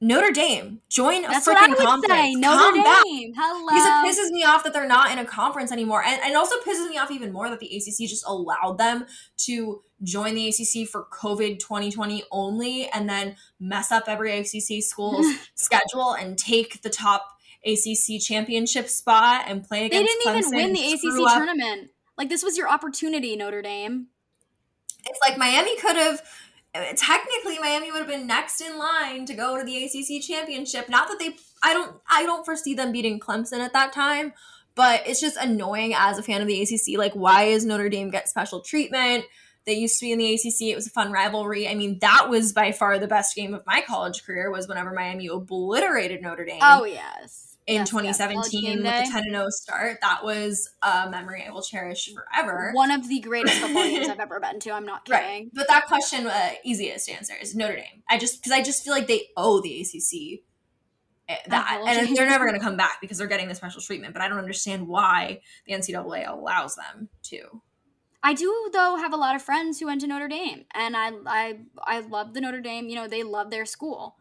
Notre Dame. Join a freaking conference. That's what I would say. Notre Dame. Hello. Because it pisses me off that they're not in a conference anymore. And, and it also pisses me off even more that the A C C just allowed them to join the A C C for COVID twenty twenty only and then mess up every A C C school's schedule and take the top A C C championship spot and play against Clemson. They didn't even win the A C C tournament. Like, this was your opportunity, Notre Dame. It's like Miami could have... Technically, Miami would have been next in line to go to the A C C championship. Not that they, I don't, I don't foresee them beating Clemson at that time, but it's just annoying as a fan of the A C C. Like, why is Notre Dame get special treatment? They used to be in the A C C. It was a fun rivalry. I mean, that was by far the best game of my college career was whenever Miami obliterated Notre Dame. Oh yes, in yes, twenty seventeen yes. with a ten and oh start. That was a memory I will cherish forever. One of the greatest football games I've ever been to. I'm not kidding. Right. But that question, uh, easiest answer is Notre Dame. I just because I just feel like they owe the A C C that, oh, and they're never going to come back because they're getting the special treatment. But I don't understand why the N C double A allows them to. I do, though, have a lot of friends who went to Notre Dame, and I I I love the Notre Dame. You know, they love their school.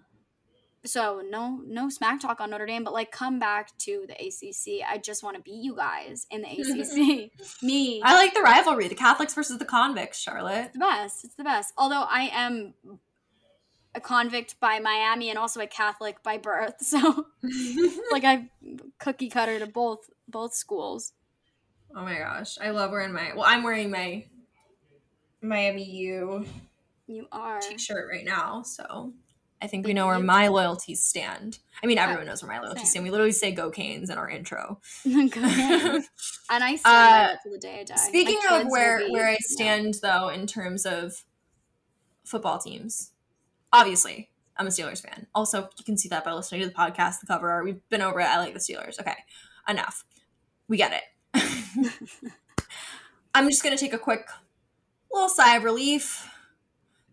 So no no smack talk on Notre Dame, but, like, come back to the A C C. I just want to beat you guys in the A C C. Me. I like the rivalry, the Catholics versus the convicts, Charlotte. It's the best. It's the best. Although I am a convict by Miami and also a Catholic by birth. So, like, I've cookie-cutter to both both schools. Oh, my gosh. I love wearing my – well, I'm wearing my Miami U you are. T-shirt right now, so – I think we know where my loyalties stand. I mean, everyone knows where my loyalties stand. We literally say "Go Canes" in our intro. Go Canes, and I stand uh, to the day I die. Speaking of where be, where I stand, yeah. though, in terms of football teams, obviously I'm a Steelers fan. Also, you can see that by listening to the podcast, the cover art. We've been over it. I like the Steelers. Okay, enough. We get it. I'm just gonna take a quick little sigh of relief.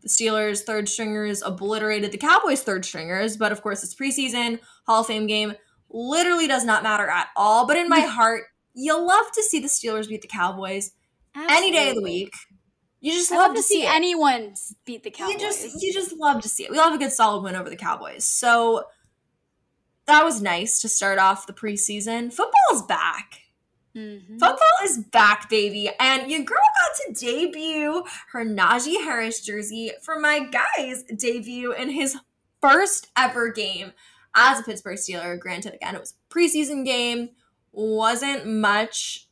The Steelers' third stringers obliterated the Cowboys' third stringers, but of course it's preseason, Hall of Fame game, literally does not matter at all. But in my heart, you love to see the Steelers beat the Cowboys Absolutely. any day of the week. You just love, love to see, see anyone beat the Cowboys. You just, you just love to see it. We love a good solid win over the Cowboys. So that was nice to start off the preseason. Football's back. Mm-hmm. Football is back, baby, and your girl got to debut her Najee Harris jersey for my guy's debut in his first ever game as a Pittsburgh Steeler. Granted, again, it was a preseason game, wasn't much.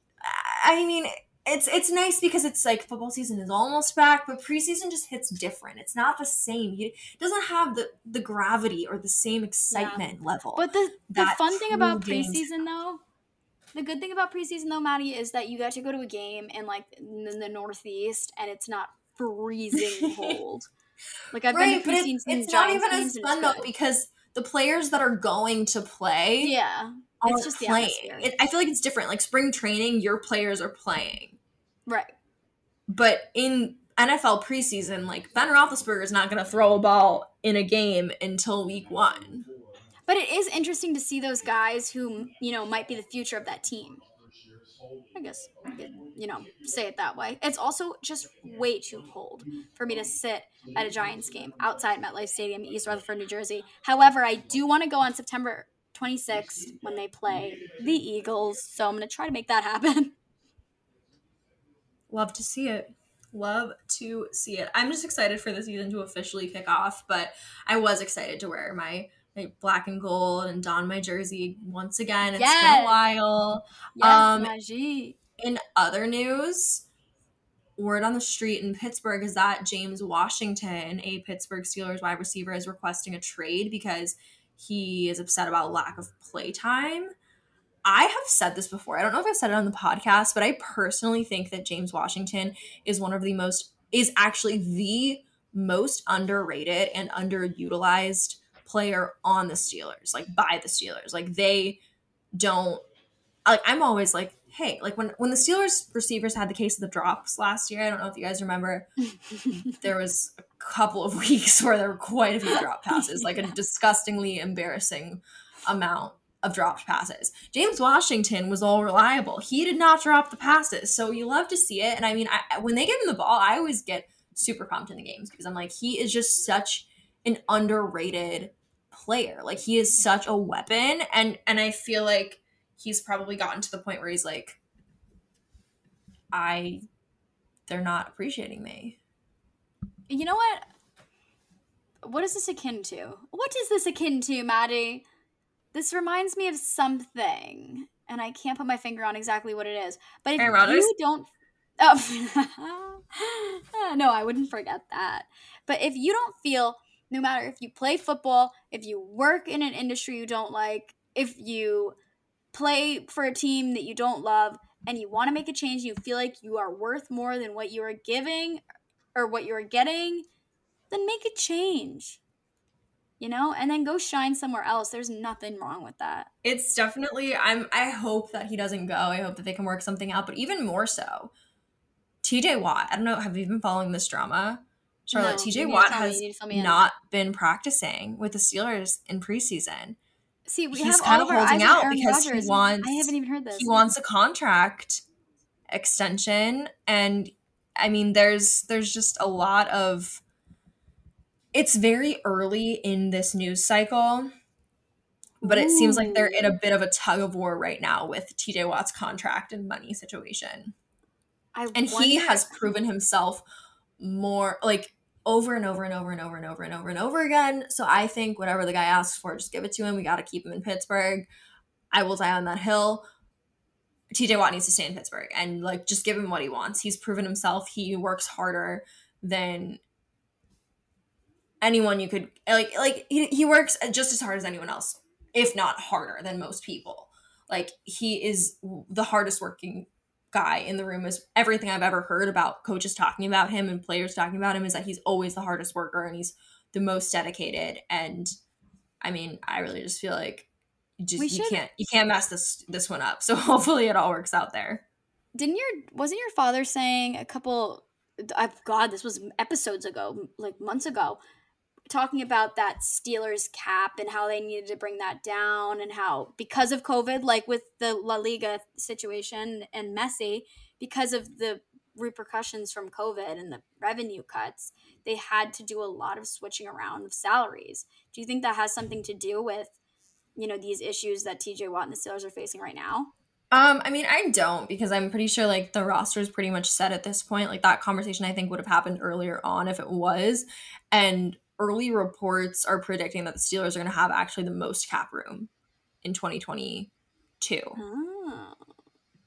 I mean, it's it's nice because it's like football season is almost back, but preseason just hits different. It's not the same. He doesn't have the, the gravity or the same excitement yeah. level. But the, the fun thing about preseason, though, the good thing about preseason, though, Maddie, is that you got to go to a game in, like, in the Northeast, and it's not freezing cold. Like, I've right, been to preseason. It's, it's not even as fun, though, because the players that are going to play yeah, aren't it's just playing. It, I feel like it's different. Like, spring training, your players are playing. Right. But in N F L preseason, like, Ben Roethlisberger is not going to throw a ball in a game until week one. But it is interesting to see those guys who, you know, might be the future of that team. I guess, you know, say it that way. It's also just way too cold for me to sit at a Giants game outside MetLife Stadium, East Rutherford, New Jersey. However, I do want to go on September twenty-sixth when they play the Eagles, so I'm going to try to make that happen. Love to see it. Love to see it. I'm just excited for the season to officially kick off, but I was excited to wear my Like black and gold and don my jersey once again. It's yes. been a while. Yes, um, Najee. In other news, word on the street in Pittsburgh is that James Washington, a Pittsburgh Steelers wide receiver, is requesting a trade because he is upset about lack of play time. I have said this before. I don't know if I've said it on the podcast, but I personally think that James Washington is one of the most, is actually the most underrated and underutilized player on the Steelers, like by the Steelers. Like they don't like I'm always like, hey, like when when the Steelers receivers had the case of the drops last year, I don't know if you guys remember, there was a couple of weeks where there were quite a few drop passes, like yeah. a disgustingly embarrassing amount of dropped passes. James Washington was all reliable. He did not drop the passes. So you love to see it. And I mean, I, when they give him the ball, I always get super pumped in the games because I'm like, he is just such an underrated player. Like he is such a weapon, and and I feel like he's probably gotten to the point where he's like, I they're not appreciating me. You know what what is this akin to what is this akin to Maddie? This reminds me of something, and I can't put my finger on exactly what it is, but if Aaron you don't oh no I wouldn't forget that. But if you don't feel, no matter if you play football, if you work in an industry you don't like, if you play for a team that you don't love, and you want to make a change, you feel like you are worth more than what you are giving or what you are getting, then make a change, you know, and then go shine somewhere else. There's nothing wrong with that. It's definitely, I'm, I hope that he doesn't go. I hope that they can work something out, but even more so, T J Watt, I don't know, have you been following this drama? Charlotte, no, T J Watt has not been practicing with the Steelers in preseason. See, we he's have kind all of our holding eyes out because Rodgers. he wants. I haven't even heard this. He wants a contract extension, and I mean, there's there's just a lot of. It's very early in this news cycle, but it Ooh. seems like they're in a bit of a tug of war right now with T J Watt's contract and money situation. I and wonder- he has proven himself more like. Over and over and over and over and over and over and over again. So I think whatever the guy asks for, just give it to him. We got to keep him in Pittsburgh. I will die on that hill. T J Watt needs to stay in Pittsburgh and like just give him what he wants. He's proven himself. He works harder than anyone you could like. Like he he works just as hard as anyone else, if not harder than most people. Like he is the hardest working guy in the room. Is everything I've ever heard about coaches talking about him and players talking about him is that he's always the hardest worker and he's the most dedicated. And I mean, I really just feel like you just we you should. can't you can't mess this this one up. So hopefully it all works out there. Didn't your wasn't your father saying a couple? I've God, this was episodes ago, like months ago, talking about that Steelers cap and how they needed to bring that down and how because of COVID, like with the La Liga situation and Messi, because of the repercussions from COVID and the revenue cuts, they had to do a lot of switching around of salaries. Do you think that has something to do with, you know, these issues that T J Watt and the Steelers are facing right now? Um, I mean, I don't, because I'm pretty sure like the roster is pretty much set at this point. Like that conversation, I think, would have happened earlier on if it was. And early reports are predicting that the Steelers are going to have actually the most cap room in twenty twenty-two. Oh.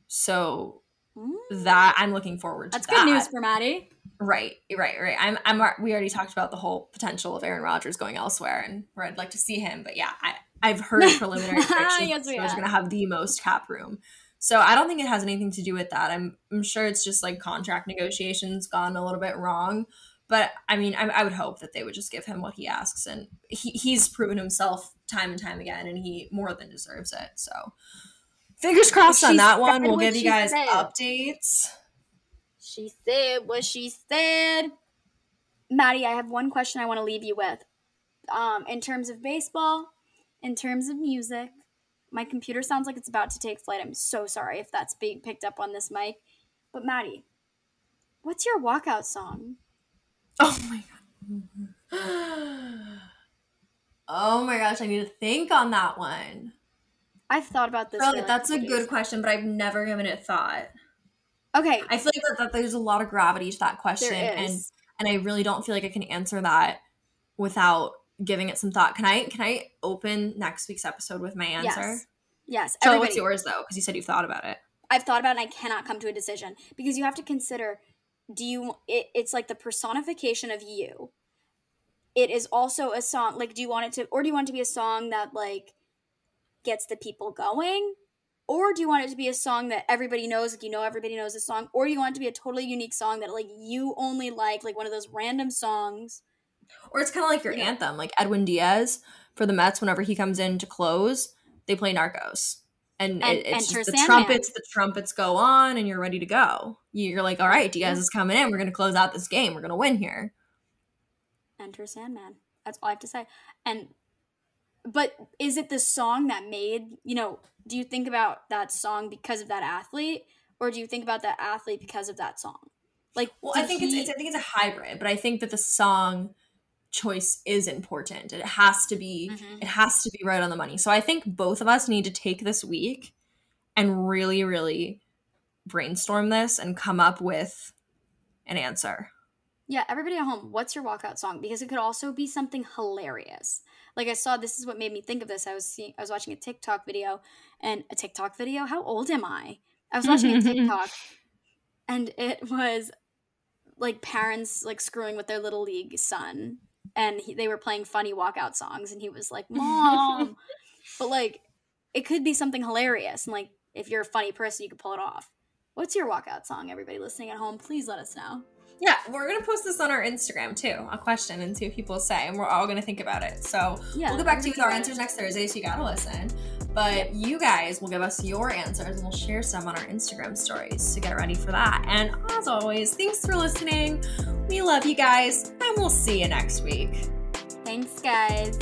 So mm. that I'm looking forward to. That's that. That's good news for Maddie. Right, right, right. I'm, I'm. We already talked about the whole potential of Aaron Rodgers going elsewhere, and where I'd like to see him. But yeah, I, I've heard preliminary predictions yes, that Steelers are going to have the most cap room. So I don't think it has anything to do with that. I'm, I'm sure it's just like contract negotiations gone a little bit wrong. But I mean, I, I would hope that they would just give him what he asks, and he, he's proven himself time and time again, and he more than deserves it. So fingers crossed on that one. We'll give you guys updates. She said what she said. Maddie, I have one question I want to leave you with. Um, in terms of baseball, in terms of music, my computer sounds like it's about to take flight. I'm so sorry if that's being picked up on this mic. But Maddie, what's your walkout song? Oh my god. Oh my gosh, I need to think on that one. I've thought about this. Charlotte, that's a good question, but I've never given it thought. Okay. I feel like that there's a lot of gravity to that question, and and I really don't feel like I can answer that without giving it some thought. Can I can I open next week's episode with my answer? Yes. Yes. So what's yours though? Because you said you've thought about it. I've thought about it, and I cannot come to a decision because you have to consider do you it, it's like the personification of you. It is also a song like do you want it to or do you want it to be a song that like gets the people going? Or do you want it to be a song that everybody knows, like you know everybody knows this song? Or do you want it to be a totally unique song that like you only like, like one of those random songs? Or it's kind of like your you anthem, know. Like Edwin Diaz for the Mets. Whenever he comes in to close, they play Narcos, and, and it, it's just the Sandman. trumpets. The trumpets go on, and you're ready to go. You're like, all right, Diaz is coming in. We're gonna close out this game. We're gonna win here. Enter Sandman. That's all I have to say. And. But is it the song that made, you know, do you think about that song because of that athlete, or do you think about that athlete because of that song? Like, well, I think he... it's, it's I think it's a hybrid, but I think that the song choice is important. It has to be mm-hmm. it has to be right on the money. So I think both of us need to take this week and really, really brainstorm this and come up with an answer. Yeah, everybody at home, what's your walkout song? Because it could also be something hilarious. Like I saw, this is what made me think of this. I was seeing, I was watching a TikTok video, and a TikTok video. How old am I? I was watching a TikTok, and it was like parents like screwing with their little league son, and he, they were playing funny walkout songs, and he was like, "Mom," but like it could be something hilarious, and like if you're a funny person, you could pull it off. What's your walkout song? Everybody listening at home, please let us know. Yeah, we're going to post this on our Instagram, too, a question, and see what people say, and we're all going to think about it. So yeah, we'll get back to you with our answers next Thursday, so you got to listen. But you guys will give us your answers, and we'll share some on our Instagram stories, so get ready for that. And as always, thanks for listening. We love you guys, and we'll see you next week. Thanks, guys.